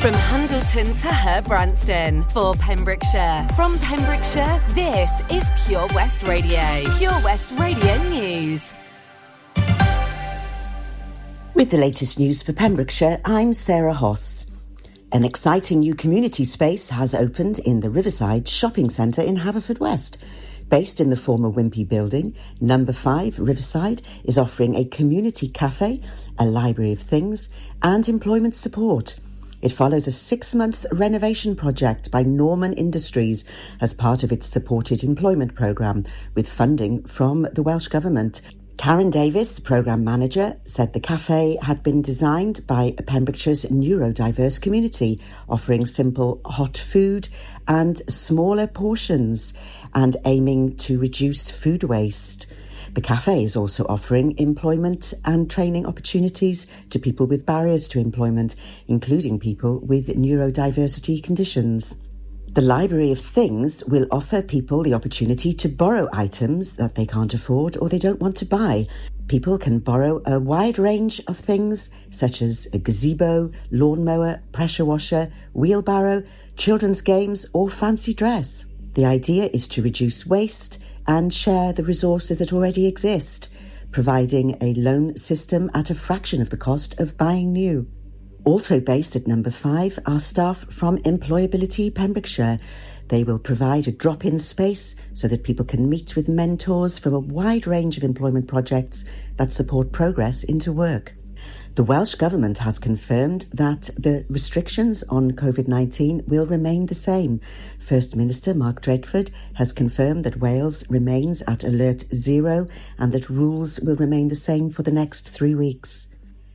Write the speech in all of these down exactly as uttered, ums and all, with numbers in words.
From Handleton to Herbranston, for Pembrokeshire. From Pembrokeshire, this is Pure West Radio. Pure West Radio News. With the latest news for Pembrokeshire, I'm Sarah Hoss. An exciting new community space has opened in the Riverside Shopping Centre in Haverfordwest. Based in the former Wimpy building, Number five Riverside is offering a community cafe, a library of things, and employment support. It follows a six-month renovation project by Norman Industries as part of its supported employment programme, with funding from the Welsh Government. Karen Davis, Programme Manager, said the cafe had been designed by Pembrokeshire's neurodiverse community, offering simple hot food and smaller portions and aiming to reduce food waste. The cafe is also offering employment and training opportunities to people with barriers to employment, including people with neurodiversity conditions. The Library of Things will offer people the opportunity to borrow items that they can't afford or they don't want to buy. People can borrow a wide range of things such as a gazebo, lawnmower, pressure washer, wheelbarrow, children's games or fancy dress. The idea is to reduce waste and share the resources that already exist, providing a loan system at a fraction of the cost of buying new. Also based at Number five are staff from Employability Pembrokeshire. They will provide a drop-in space so that people can meet with mentors from a wide range of employment projects that support progress into work. The Welsh Government has confirmed that the restrictions on covid nineteen will remain the same. First Minister Mark Drakeford has confirmed that Wales remains at alert zero and that rules will remain the same for the next three weeks.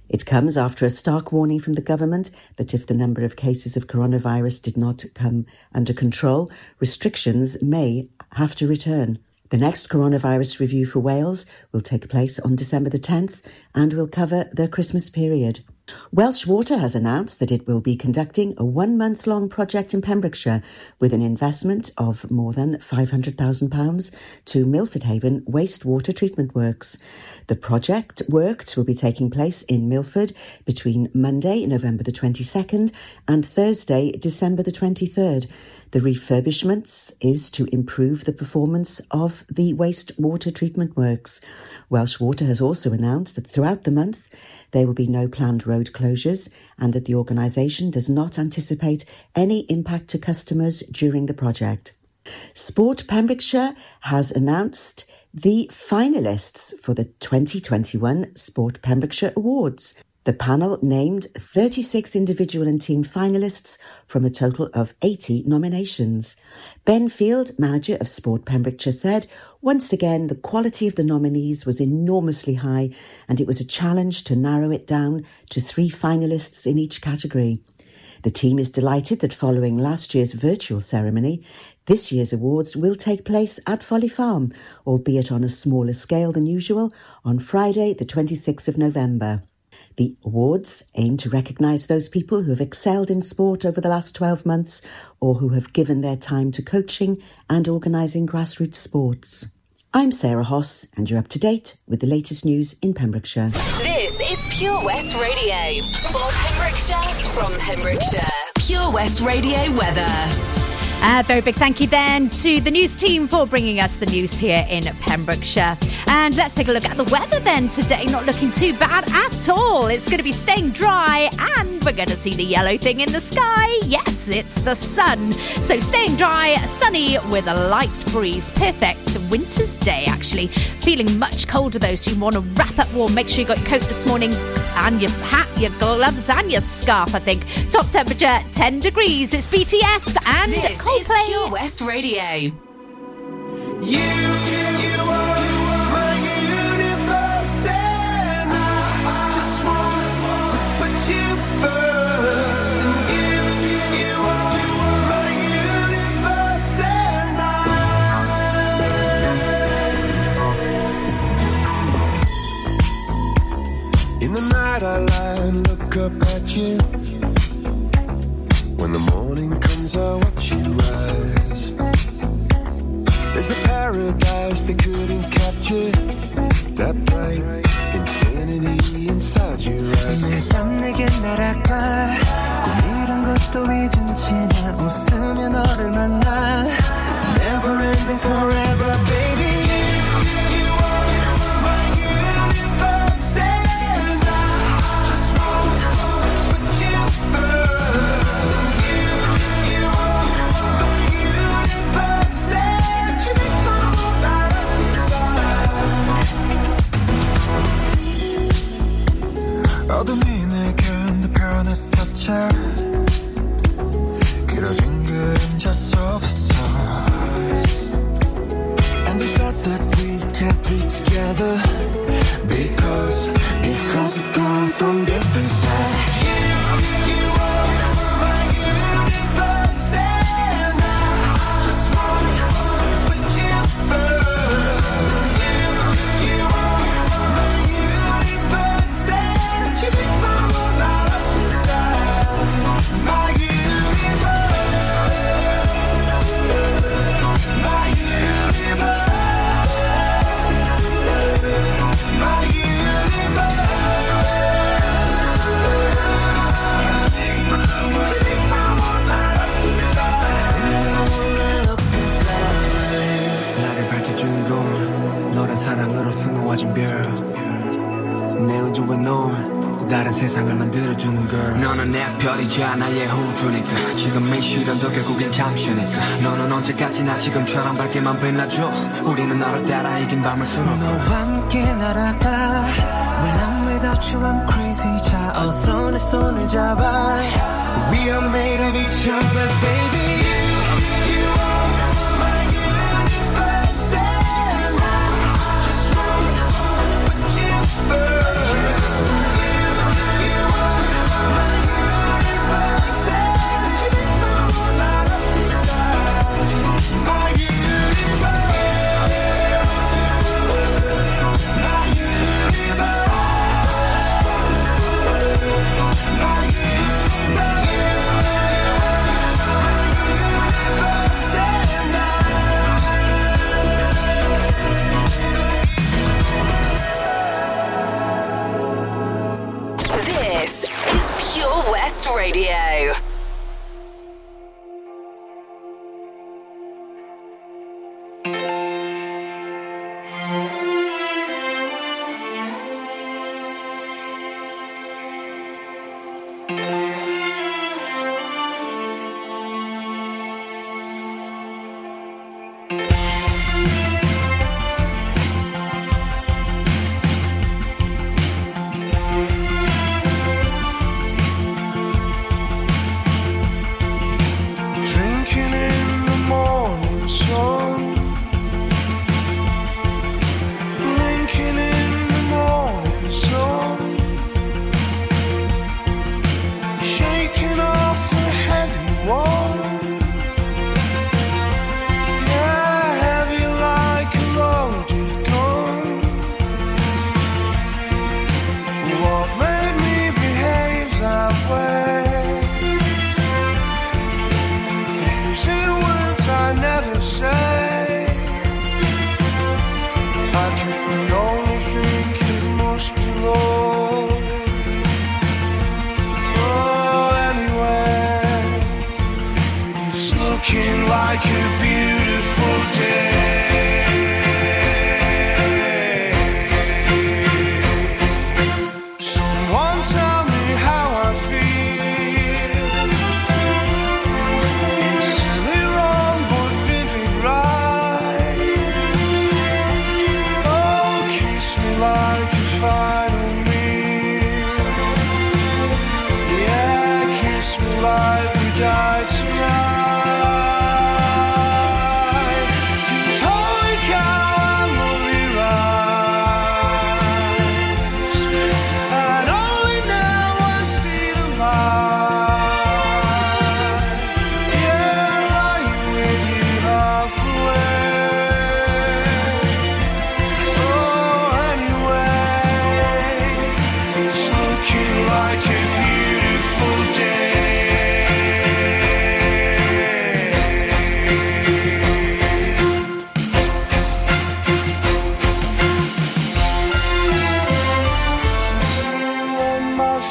It comes after a stark warning from the government that if the number of cases of coronavirus did not come under control, restrictions may have to return. The next coronavirus review for Wales will take place on December the tenth and will cover the Christmas period. Welsh Water has announced that it will be conducting a one-month-long project in Pembrokeshire with an investment of more than five hundred thousand pounds to Milford Haven Wastewater Treatment Works. The project works will be taking place in Milford between Monday, November the twenty-second and Thursday, December the twenty-third. The refurbishments is to improve the performance of the wastewater treatment works. Welsh Water has also announced that throughout the month there will be no planned road closures and that the organisation does not anticipate any impact to customers during the project. Sport Pembrokeshire has announced the finalists for the twenty twenty-one Sport Pembrokeshire Awards. The panel named thirty-six individual and team finalists from a total of eighty nominations. Ben Field, manager of Sport Pembrokeshire, said, "Once again, the quality of the nominees was enormously high and it was a challenge to narrow it down to three finalists in each category. The team is delighted that following last year's virtual ceremony, this year's awards will take place at Folly Farm, albeit on a smaller scale than usual, on Friday, the twenty-sixth of November. The awards aim to recognise those people who have excelled in sport over the last twelve months or who have given their time to coaching and organising grassroots sports." I'm Sarah Hoss and you're up to date with the latest news in Pembrokeshire. This is Pure West Radio. For Pembrokeshire, from Pembrokeshire. Pure West Radio weather. A uh, very big thank you then to the news team for bringing us the news here in Pembrokeshire. And let's take a look at the weather then today. Not looking too bad at all. It's going to be staying dry and we're going to see the yellow thing in the sky. Yes, it's the sun. So staying dry, sunny with a light breeze. Perfect winter's day actually. Feeling much colder though, so you want to wrap up warm. Make sure you got your coat this morning and your hat, your gloves and your scarf, I think. Top temperature ten degrees. It's B T S and this Coldplay. It's Pure West Radio. You. I lie and look up at you. When the morning comes, I watch you rise. There's a paradise they couldn't capture, that bright infinity inside your eyes. 내 맘 내게 날아가. 꿈이란 건 또 잊은 채나 웃으며 너를 만나 Never ending forever baby You are my universe And I just want to put you first You, you are my universe And you make my whole life inside 어둠이 내 견뎌 변했었지 Together because because we've come from different sides. You, you are my universe, and I just want to put you first. You, you are my universe, and you make my whole life inside. My universe, my universe. My universe, you make my whole life inside. Up inside. 나를 밝혀주는 건 너란 사랑으로 수놓아진 별. 내 우주와 넌 다른 세상을 만들어주는 걸. 너는 내 별이자 나의 호주니까 지금의 시련도 결국엔 잠시니까. 너는 언제까지나 지금처럼 밝게만 빛나줘. 우리는 너를 따라 이긴 밤을 수놓아. 날아가. When I'm without you, I'm crazy child. 어서 내 손을 잡아. We are made of each other, baby. You, you are my universe, and I just want to put you first. You, you are my universe, and you make my whole life inside. My universe. This is Pure West Radio.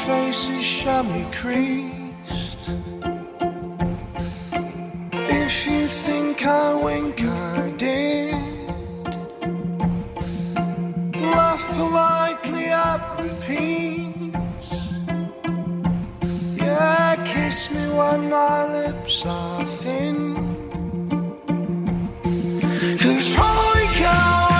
Face is chamois creased I wink, I did. Laugh politely at repeats. Yeah, kiss me when my lips are thin. Cause holy cow,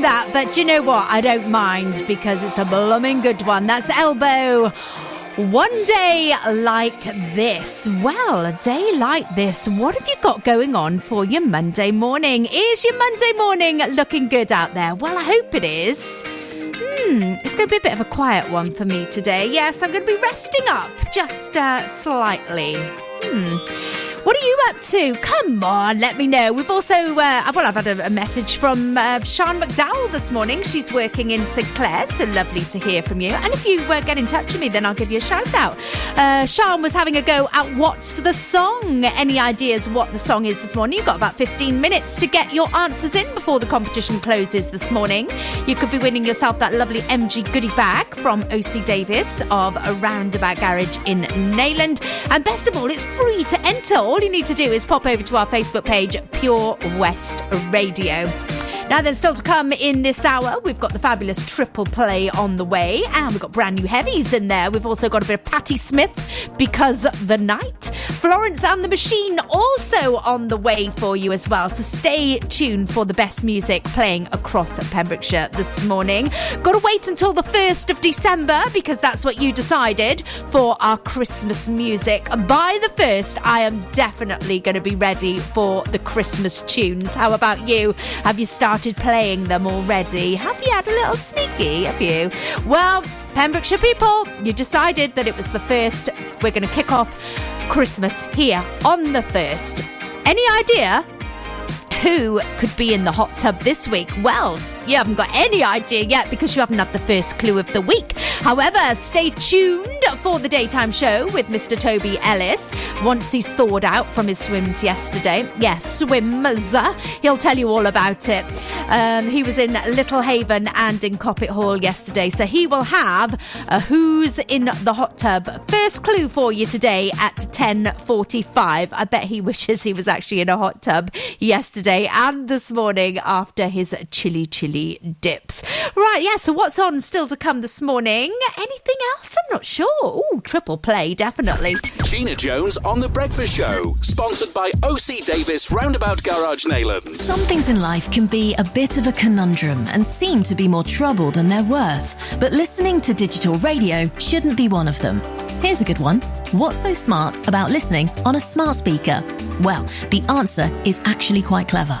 that, but do you know what? I don't mind because it's a blooming good one. That's Elbow. One day like this. Well, a day like this. What have you got going on for your Monday morning? Is your Monday morning looking good out there? Well, I hope it is. Hmm, it's going to be a bit of a quiet one for me today. Yes, I'm going to be resting up just uh, slightly. Hmm. What are you up to? Come on, let me know. We've also, uh, well, I've had a, a message from uh, Sean McDowell this morning. She's working in Saint Clair, so lovely to hear from you. And if you uh, get in touch with me, then I'll give you a shout out. Uh, Sean was having a go at what's the song. Any ideas what the song is this morning? You've got about fifteen minutes to get your answers in before the competition closes this morning. You could be winning yourself that lovely M G goodie bag from O C. Davis of a Roundabout Garage in Nayland. And best of all, it's free to enter. All you need to do is pop over to our Facebook page, Pure West Radio. Now then, still to come in this hour, we've got the fabulous triple play on the way, and we've got brand new heavies in there. We've also got a bit of Patti Smith, Because the Night. Florence and the Machine also on the way for you as well. So stay tuned for the best music playing across Pembrokeshire this morning. Got to wait until the first of December, because that's what you decided for our Christmas music. By the first, I am definitely going to be ready for the Christmas tunes. How about you? Have you started playing them already? Have you had a little sneaky? Have you? Well, Pembrokeshire people, you decided that it was the first. We're going to kick off Christmas here on the first. Any idea who could be in the hot tub this week? Well, you haven't got any idea yet because you haven't had the first clue of the week. However, stay tuned for the daytime show with Mister Toby Ellis once he's thawed out from his swims yesterday. Yes, yeah, swims. He'll tell you all about it. Um, he was in Little Haven and in Coppet Hall yesterday, so he will have a Who's in the Hot Tub first clue for you today at ten forty-five. I bet he wishes he was actually in a hot tub yesterday and this morning after his chilly chilly dips. Right, yeah, so what's on still to come this morning? Anything else? I'm not sure. Ooh, triple play, definitely. Gina Jones on The Breakfast Show, sponsored by O C. Davis, Roundabout Garage, Nayland. Some things in life can be a bit of a conundrum and seem to be more trouble than they're worth, but listening to digital radio shouldn't be one of them. Here's a good one. What's so smart about listening on a smart speaker? Well, the answer is actually quite clever.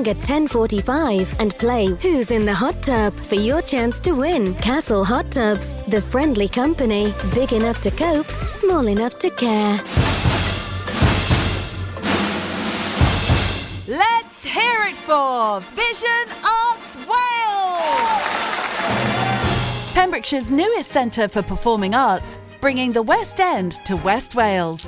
at ten forty-five and play Who's in the Hot Tub for your chance to win. Castle Hot Tubs, the friendly company, big enough to cope, small enough to care. Let's hear it for Vision Arts Wales! Pembrokeshire's newest centre for performing arts, bringing the West End to West Wales.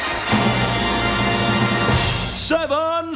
Seven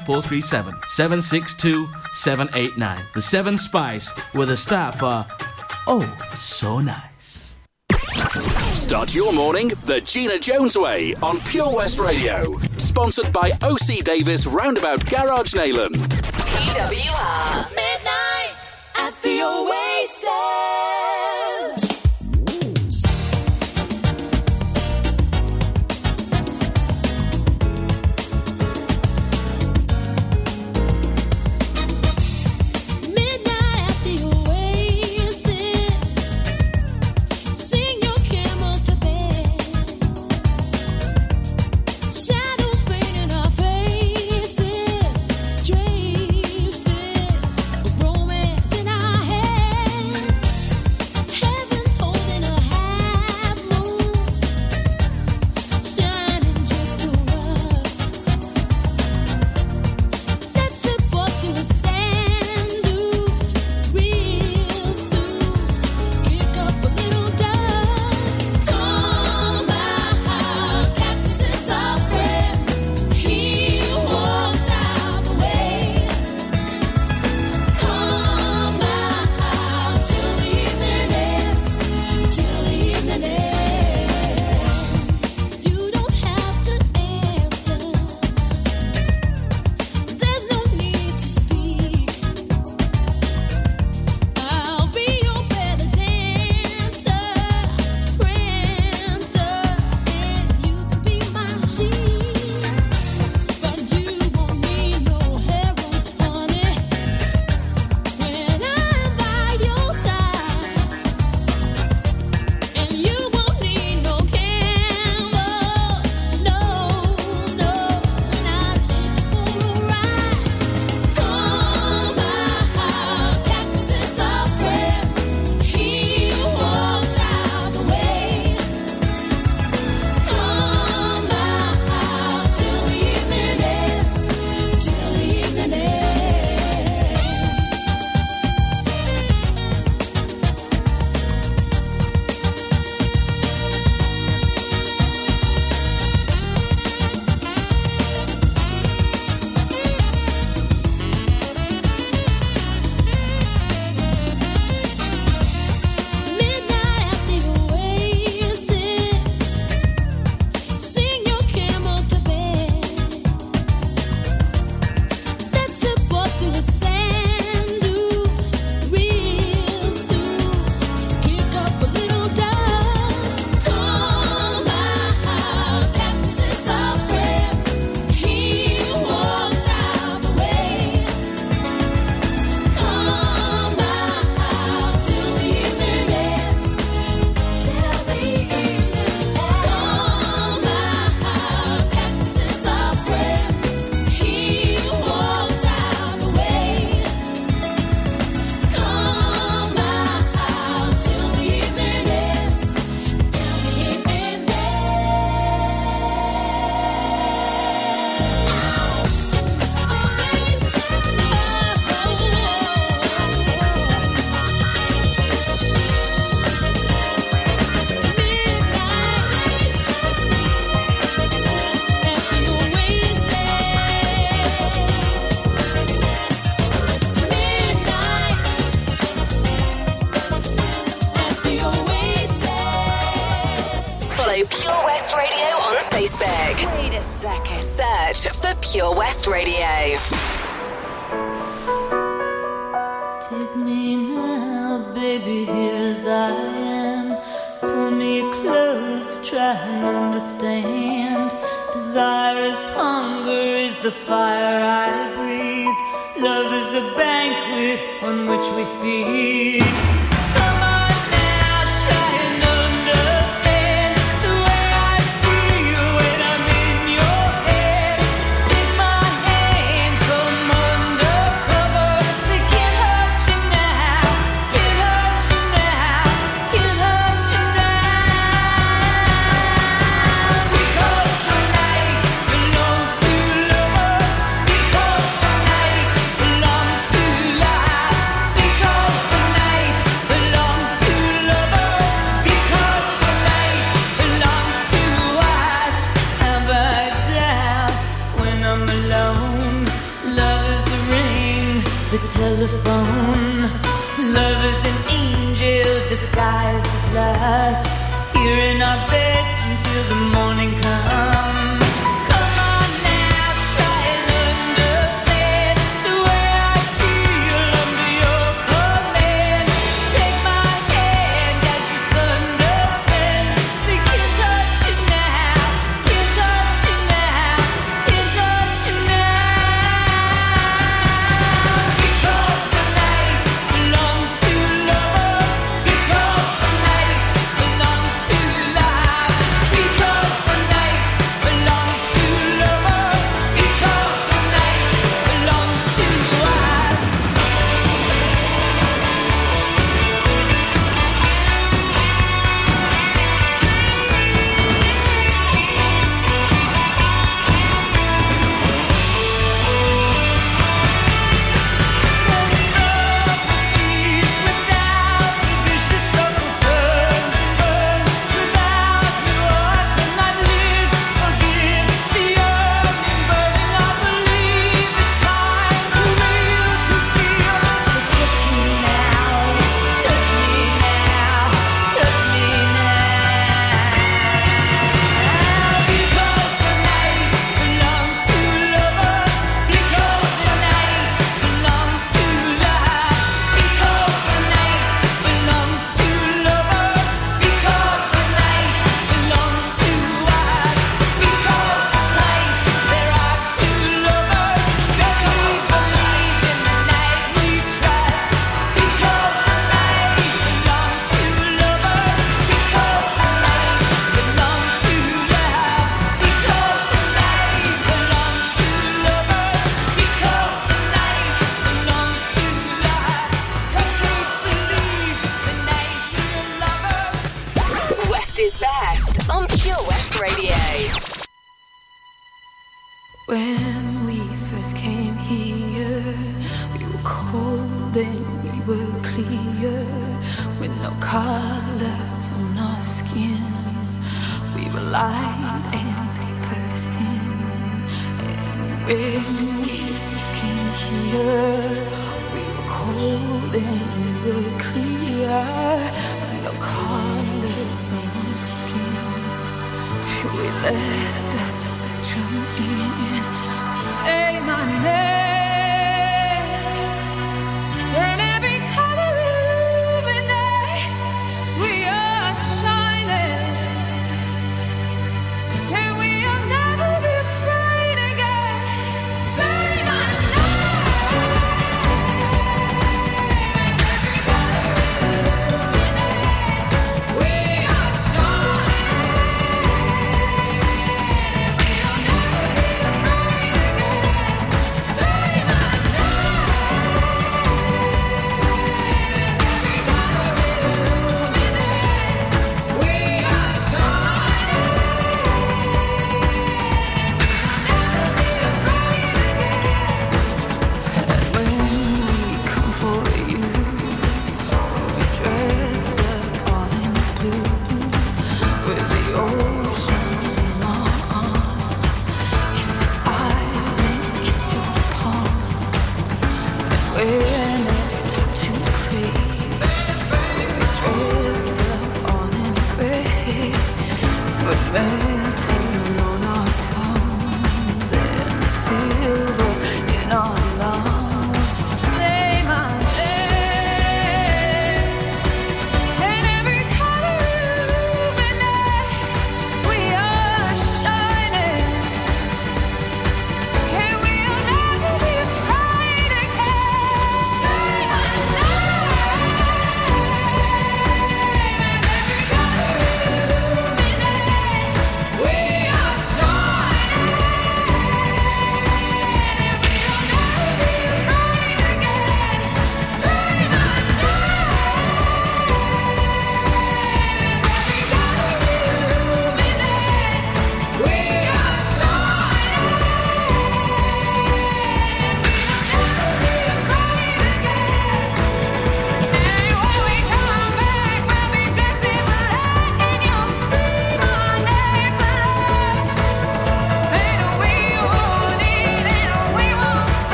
four three seven, seven six two, seven eight nine. The Seven Spice, where the staff are oh so nice. Start your morning the Gina Jones way on Pure West Radio. Sponsored by O C. Davis Roundabout Garage, Nayland. P W R. Midnight at the Oasis. Hey! follow Pure West Radio on Facebook. Wait a second. Search for Pure West Radio. Take me now, baby, here as I am. Pull me close, try and understand. Desire is hunger, is the fire I breathe. Love is a banquet on which we feed. Telephone. Love is an angel disguised as lust. Here in our bed until the morning comes. Say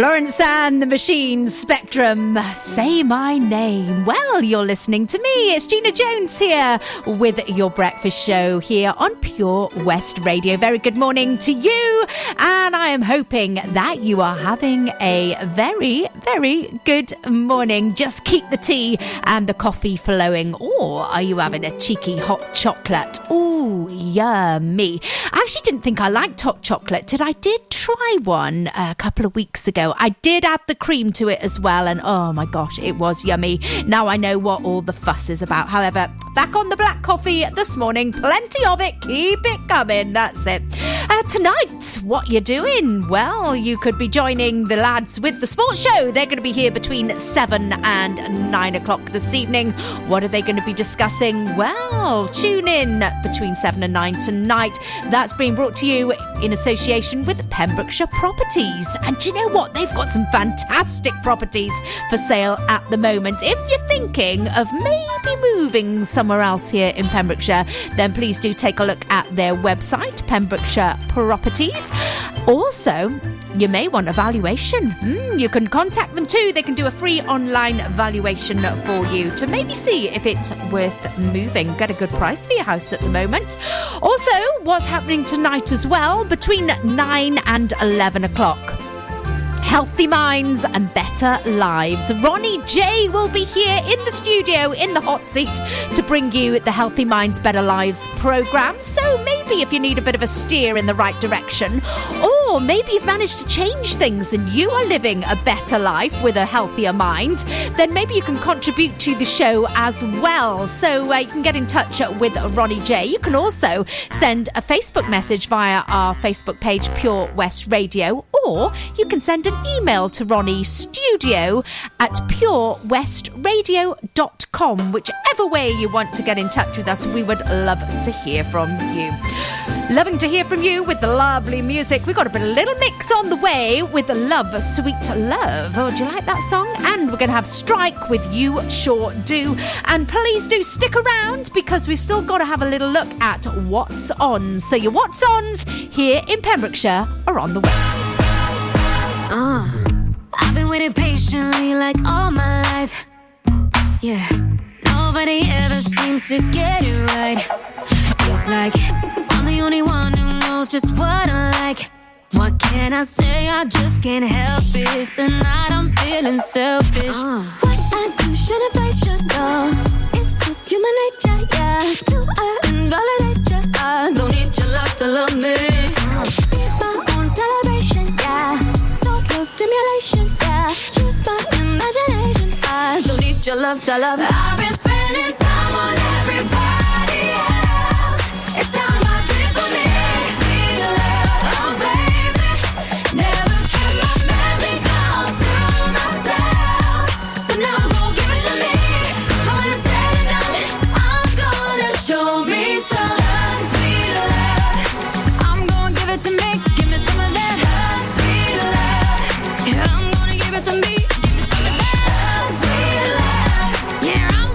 Florence and the Machine, Spectrum, Say My Name. Well, you're listening to me. It's Gina Jones here with your breakfast show here on Pure West Radio. Very good morning to you, and I am hoping that you are having a very, very good morning. Just keep the tea and the coffee flowing, or are you having a cheeky hot chocolate? Ooh, yummy. I actually didn't think I liked hot chocolate, did I? Did try one a couple of weeks ago. I did add the cream to it as well, and oh my gosh, it was yummy. Now I know what all the fuss is about. However, back on the black coffee this morning, plenty of it, keep it coming, that's it. Uh, tonight, what you doing? Well, you could be joining the lads with the sports show. They're going to be here between seven and nine o'clock this evening. What are they going to be discussing? Well, tune in between seven and nine tonight. That's being brought to you in association with Pembrokeshire Properties. And do you know what? They've got some fantastic properties for sale at the moment. If you're thinking of maybe moving somewhere else here in Pembrokeshire, then please do take a look at their website, Pembrokeshire Properties. Also, you may want a valuation. Mm, you can contact them too. They can do a free online valuation for you to maybe see if it's worth moving. Get a good price for your house at the moment. Also, what's happening tonight as well, between nine and eleven o'clock. Healthy minds and better lives. Ronnie J will be here in the studio in the hot seat to bring you the Healthy Minds, Better Lives programme. So maybe if you need a bit of a steer in the right direction, or maybe you've managed to change things and you are living a better life with a healthier mind, then maybe you can contribute to the show as well. So uh, you can get in touch with Ronnie J. You can also send a Facebook message via our Facebook page, Pure West Radio, or you can send an email to Ronnie, studio at purewestradio dot com. Whichever way you want to get in touch with us, we would love to hear from you. Loving to hear from you with the lovely music. We've got a bit of a little mix on the way with Love, Sweet Love. Oh, do you like that song? And we're going to have Strike with You Sure Do. And please do stick around, because we've still got to have a little look at What's On. So your What's Ons here in Pembrokeshire are on the way. Uh, I've been waiting patiently like all my life. Yeah, nobody ever seems to get it right. It's like I'm the only one who knows just what I like. What can I say? I just can't help it. Tonight I'm feeling selfish. Uh. What I do, shouldn't I, should know? It's just human nature, yeah. Do I invalidate you? I don't need your love to love me. Be my own celebration, yeah. Stimulation, yeah. Use my imagination. I don't need your love to love. I've been spending time on everybody else. It's time I did for me. Sweet love, oh baby. Never kept my magic all to myself. So now won't give it to me. I wanna say it now. I'm gonna show me some love, sweet love. I'm gonna give it to me. Give me some of that love, sweet love. I'm gonna give it to me, give me some of that love, sweet love. Yeah, I'm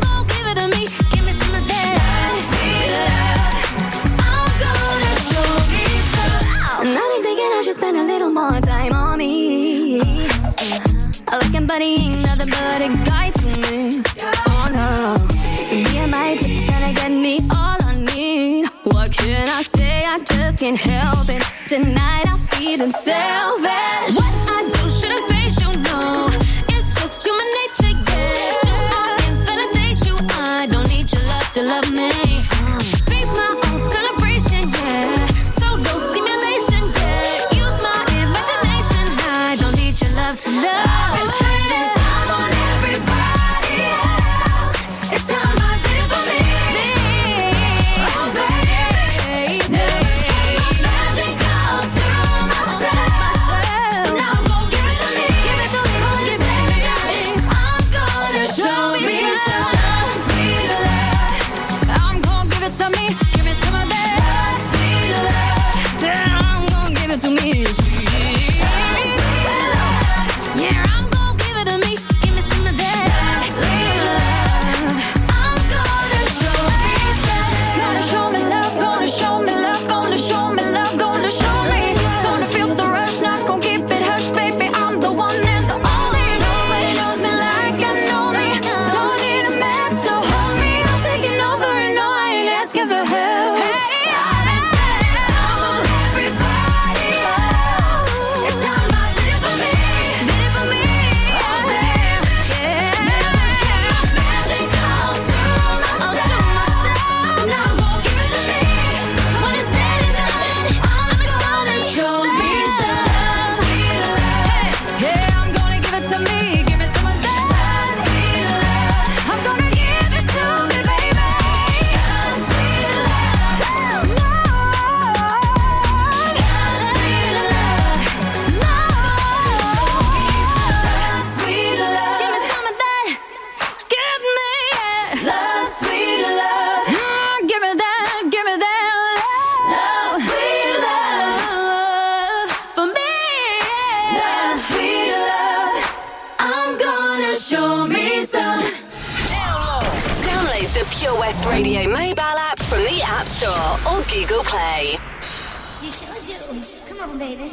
let's give a hell. Hey, let's let it on, everybody else. It's time I did it for me, did it for me. Oh, baby, yeah. Never kept my magic all to myself. All to myself. So now won't give it to me. When it's said and done, I'm gonna show me some sweet love. Yeah, I'm gonna give it to me, give me some of that sweet love. I'm gonna give it to me, baby. Some sweet love. Love. Some sweet love. Love. Some sweet love. Give me some of that. Give me it. Love, sweet love. Mm, give me that. Give me that love. Love, sweet love. For me. Love, sweet love. I'm gonna show me some. Download the Pure West Radio mobile app from the App Store or Google Play. You sure do. Come on, baby.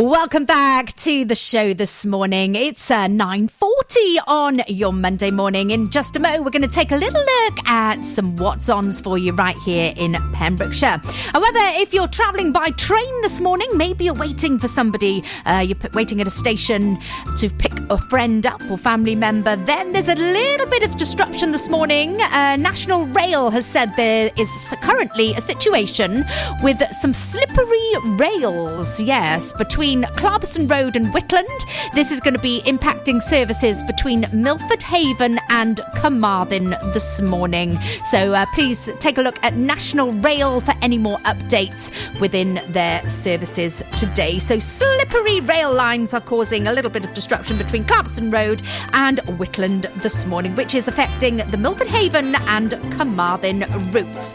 Welcome back to the show this morning. It's uh, nine forty on your Monday morning. In just a moment, we're going to take a little look at some what's-ons for you right here in Pembrokeshire. However, if you're travelling by train this morning, maybe you're waiting for somebody, uh, you're p- waiting at a station to pick a friend up or family member, then there's a little bit of disruption this morning. Uh, National Rail has said there is currently a situation with some slippery rails, yes, between between Clarbeston Road and Whitland. This is going to be impacting services between Milford Haven and Carmarthen this morning. So uh, please take a look at National Rail for any more updates within their services today. So slippery rail lines are causing a little bit of disruption between Clarbeston Road and Whitland this morning, which is affecting the Milford Haven and Carmarthen routes.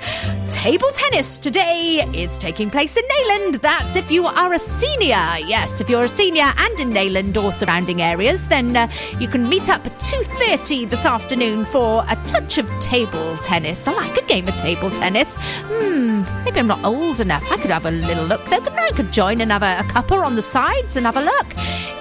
Table tennis today is taking place in Neyland. That's if you are a senior. Yes, if you're a senior and in Nayland or surrounding areas, then uh, you can meet up at two thirty this afternoon for a touch of table tennis. I like a game of table tennis. Hmm, maybe I'm not old enough. I could have a little look though, couldn't I? I could join and have a, a cuppa on the sides and have a look.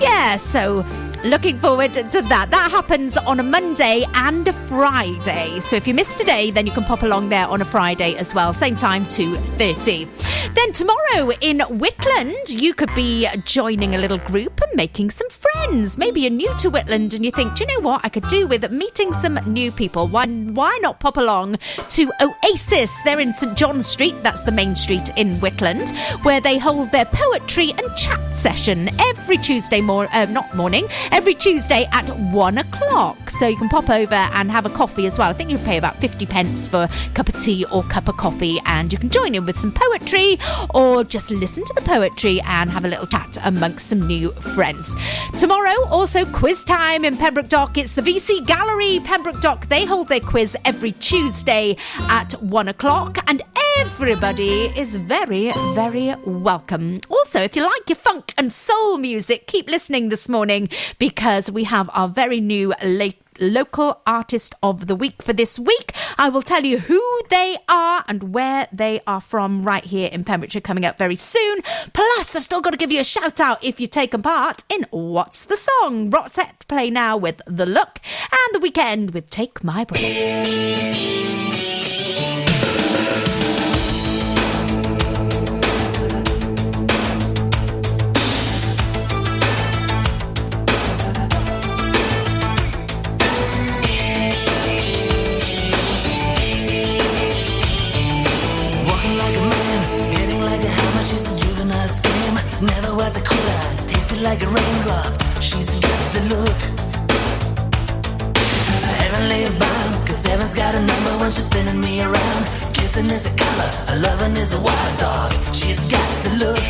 Yeah, so looking forward to that. That happens on a Monday and a Friday. So if you missed today, then you can pop along there on a Friday as well. Same time, two thirty. Then tomorrow in Whitland, you could be joining a little group and making some friends. Maybe you're new to Whitland and you think, do you know what I could do with meeting some new people? Why, why not pop along to Oasis? They're in St John Street. That's the main street in Whitland, where they hold their poetry and chat session every Tuesday, mor- uh, not morning, every Tuesday at one o'clock. So you can pop over and have a coffee as well. I think you pay about fifty pence for a cup of tea or cup of coffee, and you can join in with some poetry or just listen to the poetry and have a little chat amongst some new friends. Tomorrow, also quiz time in Pembroke Dock. It's the V C Gallery, Pembroke Dock. They hold their quiz every Tuesday at one o'clock and everybody is very, very welcome. Also, if you like your funk and soul music, keep listening this morning because we have our very new late Local Artist of the Week for this week. I will tell you who they are and where they are from right here in Pembrokeshire coming up very soon. Plus, I've still got to give you a shout out if you've taken part in What's the Song? Roxette play now with The Look and The Weekend with Take My Breath. Never was a cooler, tasted like a raindrop. She's got the look. Heavenly bound, cause heaven's got a number when she's spinning me around. Kissing is a color, a loving is a wild dog. She's got the look.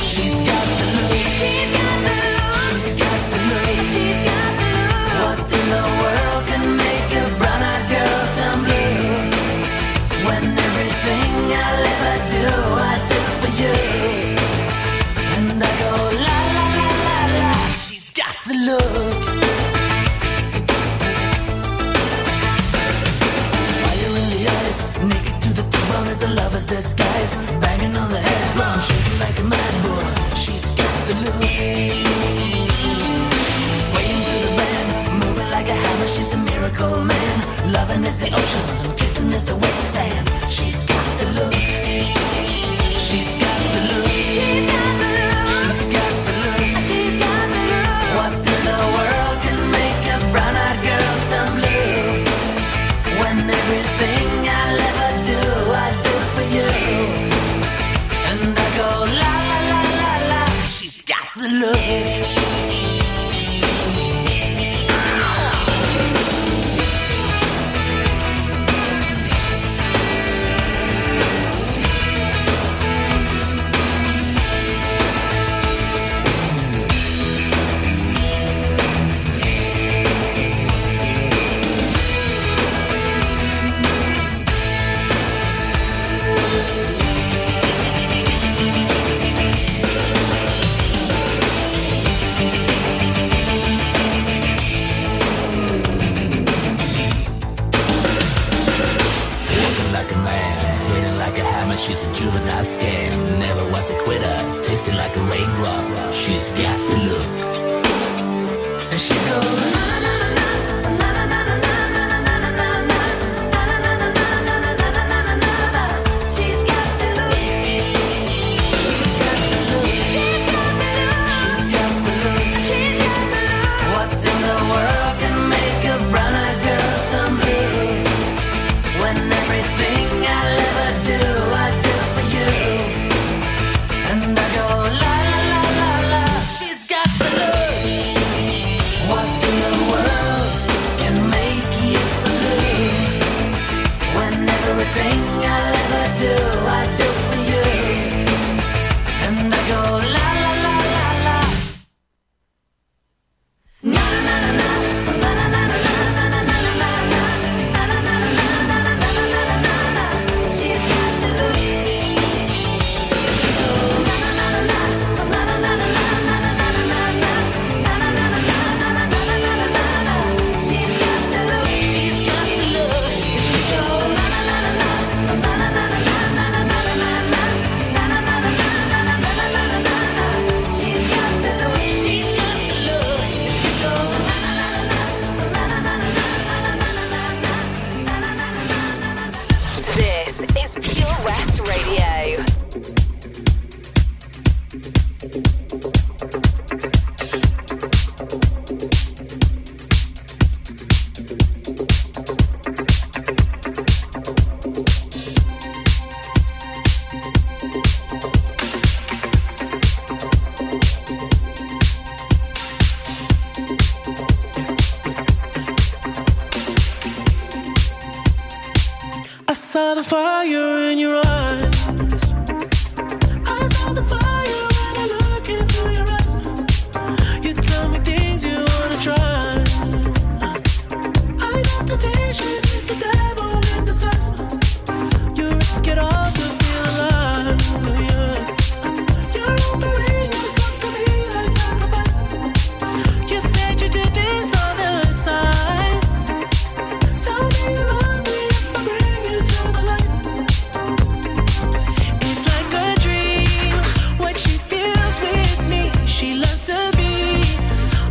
She's got the look. She's got the look. She's got the look. She's got the look. What in the world can make a brown-eyed girl turn blue? When everything I'll ever do, I do for you. Look, fire in the eyes, naked to the throne is a lover's disguise. Banging on the head drum, shaking like a mad bull. She's got the look. Swaying through the band, moving like a hammer. She's a miracle man. Loving is the ocean, kissing is the wet sand. She's got the look. She's got the look. She's got the look. She's got the look. She's got the look. What? Everything I'll ever do, I do for you. And I go la la la la la. She's got the look. saw the fire in your eyes. I saw the fire when I look into your eyes. You tell me things you wanna try. I know temptation is the devil in disguise. You risk it all to feel alive. Yeah. You're offering yourself to me like sacrifice. You said you did this all the time. Tell me you love me if I bring you to the light. It's like a dream, what she feels with me. She loves to be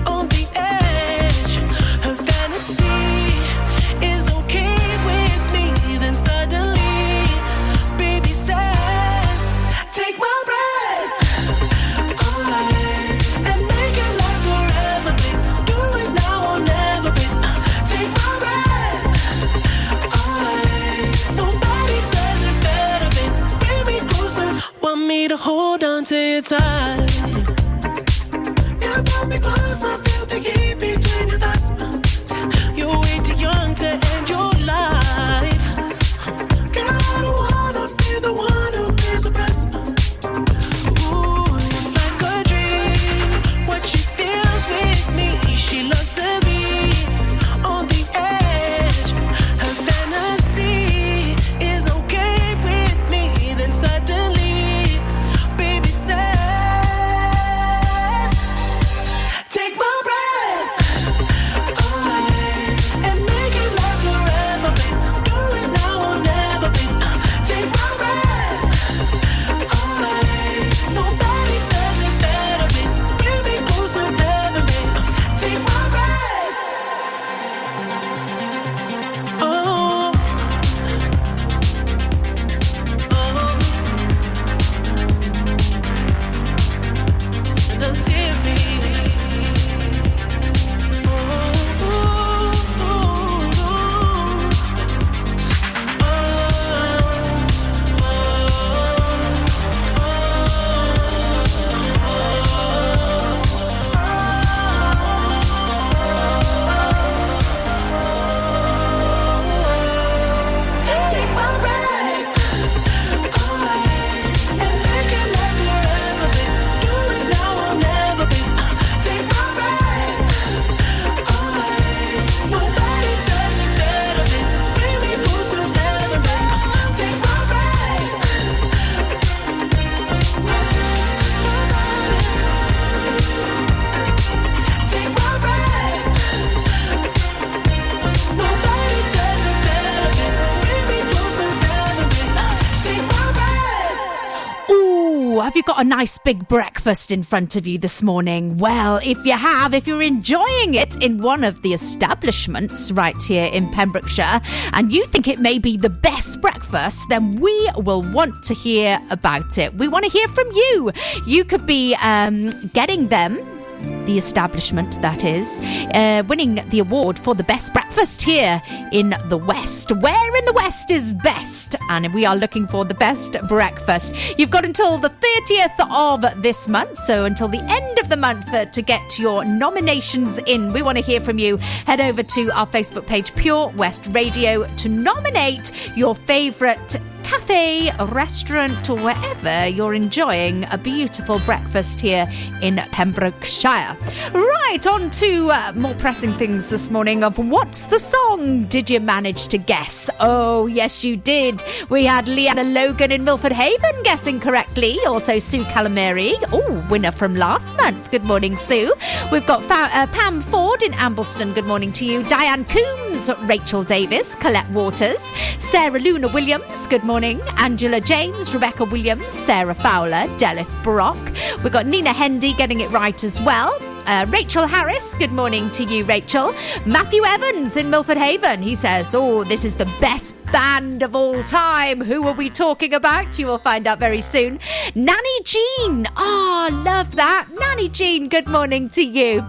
on the edge. Her fantasy is okay with me. Then suddenly, baby says, take my breath. And make it last forever, babe. Do it now or never, babe. Take my breath. Nobody does it better, babe. Bring me closer. Want me to hold on to your tight. You brought me closer, feel the heat between your thighs. You're way too young to end your life. Girl, I don't wanna be the one who is oppressed. Ooh, it's like a dream. What she feels with me, she loves to be on the edge. Her fantasy is okay with me. Then suddenly, baby says, take my breath. And make it last forever, babe. Do it now or never, babe. Take my breath. Nobody does it better, babe. Bring me closer, never, babe. Take my breath. Oh, oh. And I'm serious. Take my breath. And make it last forever, babe. Do it now or never, babe. Take my breath. Nobody does it better, babe. Bring me closer, never, babe. Take my breath. Take my breath. Nobody does it better, babe. Bring me closer, never, babe. Take my breath. Ooh, have you got a nice big breakfast in front of you this morning? Well, if you have, if you're enjoying it in one of the establishments right here in Pembrokeshire and you think it may be the best breakfast, then we will want to hear about it. We want to hear from you. You could be um, getting them, the establishment that is, uh, winning the award for the best breakfast here in the West. Where in the West is best? And we are looking for the best breakfast. You've got until the thirtieth of this month, so until the end of the month uh, to get your nominations in. We want to hear from you. Head over to our Facebook page, Pure West Radio, to nominate your favourite cafe, restaurant, or wherever you're enjoying a beautiful breakfast here in Pembrokeshire. Right, on to uh, more pressing things this morning of what's the song? Did you manage to guess? Oh, yes, you did. We had Leanna Logan in Milford Haven guessing correctly. Also, Sue Calamari, oh, winner from last month. Good morning, Sue. We've got Fa- uh, Pam Ford in Ambleston. Good morning to you. Diane Coombs, Rachel Davis, Colette Waters, Sarah Luna Williams. Good morning. Morning, Angela James, Rebecca Williams, Sarah Fowler, Delith Brock. We've got Nina Hendy getting it right as well. Uh, Rachel Harris, good morning to you, Rachel. Matthew Evans in Milford Haven, he says, oh, this is the best band of all time. Who are we talking about? You will find out very soon. Nanny Jean, oh, love that. Nanny Jean, good morning to you.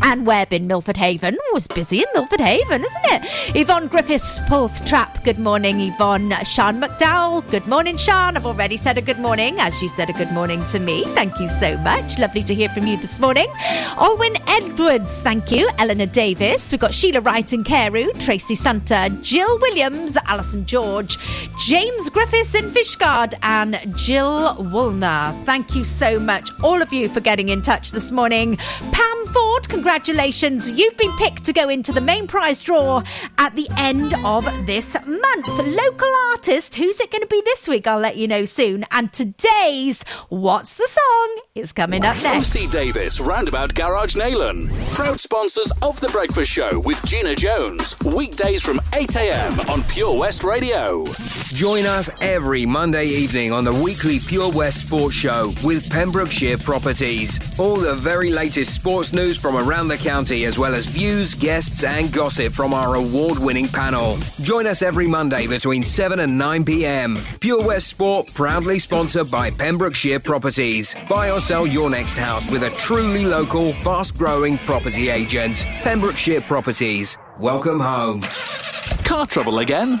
Anne Webb in Milford Haven. Oh, it's busy in Milford Haven, isn't it? Yvonne Griffiths, Porthtrap. Good morning, Yvonne. Sean McDowell. Good morning, Sean. I've already said a good morning, as you said a good morning to me. Thank you so much. Lovely to hear from you this morning. Alwyn Edwards, thank you. Eleanor Davis. We've got Sheila Wright in Carew. Tracy Santa. Jill Williams. Alison George. James Griffiths in Fishguard. And Jill Woolner. Thank you so much, all of you, for getting in touch this morning. Pam Ford, congratulations, you've been picked to go into the main prize draw at the end of this month. Local artist, who's it going to be this week? I'll let you know soon. And today's What's the Song is coming up next. O C. Davis, Roundabout Garage, Nayland. Proud sponsors of The Breakfast Show with Gina Jones. Weekdays from eight a.m. on Pure West Radio. Join us every Monday evening on the weekly Pure West Sports Show with Pembrokeshire Properties. All the very latest sports news from around the county, as well as views, guests and gossip from our award-winning panel. Join us every Monday between seven and nine p.m. Pure West Sport, proudly sponsored by Pembrokeshire Properties. Buy or sell your next house with a truly local, fast-growing property agent. Pembrokeshire Properties. Welcome home. Car trouble again?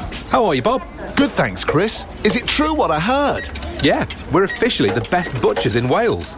How are you, Bob? Good, thanks, Chris. Is it true what I heard? Yeah, we're officially the best butchers in Wales.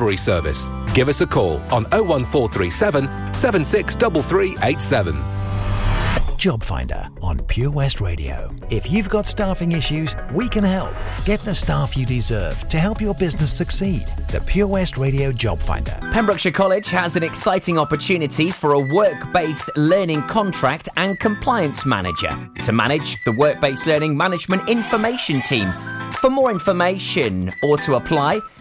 service. Give us a call on oh one four three seven, seven six three three eight seven. Job Finder on Pure West Radio. If you've got staffing issues, we can help. Get the staff you deserve to help your business succeed. The Pure West Radio Job Finder. Pembrokeshire College has an exciting opportunity for a work-based learning contract and compliance manager to manage the work-based learning management information team. For more information or to apply,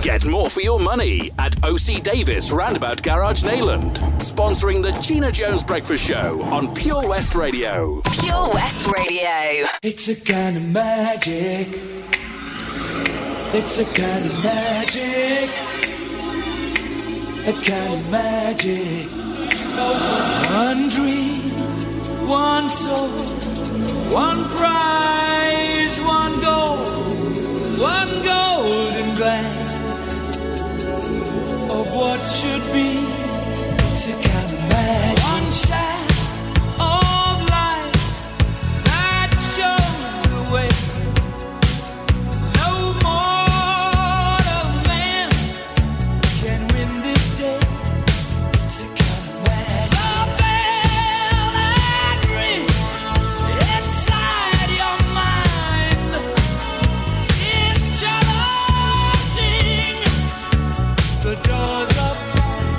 Get more for your money at O C. Davis Roundabout Garage, Nayland, sponsoring the Gina Jones Breakfast Show on Pure West Radio. Pure West Radio. It's a kind of magic. It's a kind of magic, a kind of magic. One dream, one soul, one prize, one goal, one golden glance of what should be. It's a kind of magic. One shot of light that shows the way. Doors of time.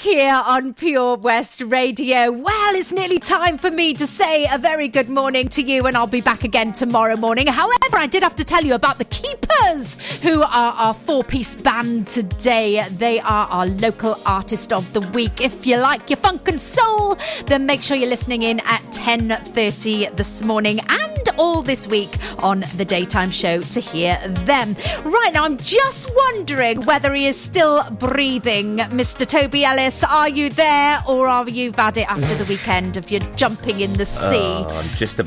Here on Pure West Radio. Well, it's nearly time for me to say a very good morning to you, and I'll be back again tomorrow morning. However, I did have to tell you about the Keepers, who are our four-piece band today. They are our local artist of the week. If you like your funk and soul, then make sure you're listening in at ten thirty this morning and all this week on the daytime show to hear them. Right now, I'm just wondering whether he is still breathing. Mister Toby Ellis, are you there, or are you had it after the weekend of your jumping in the sea? Oh, I'm just about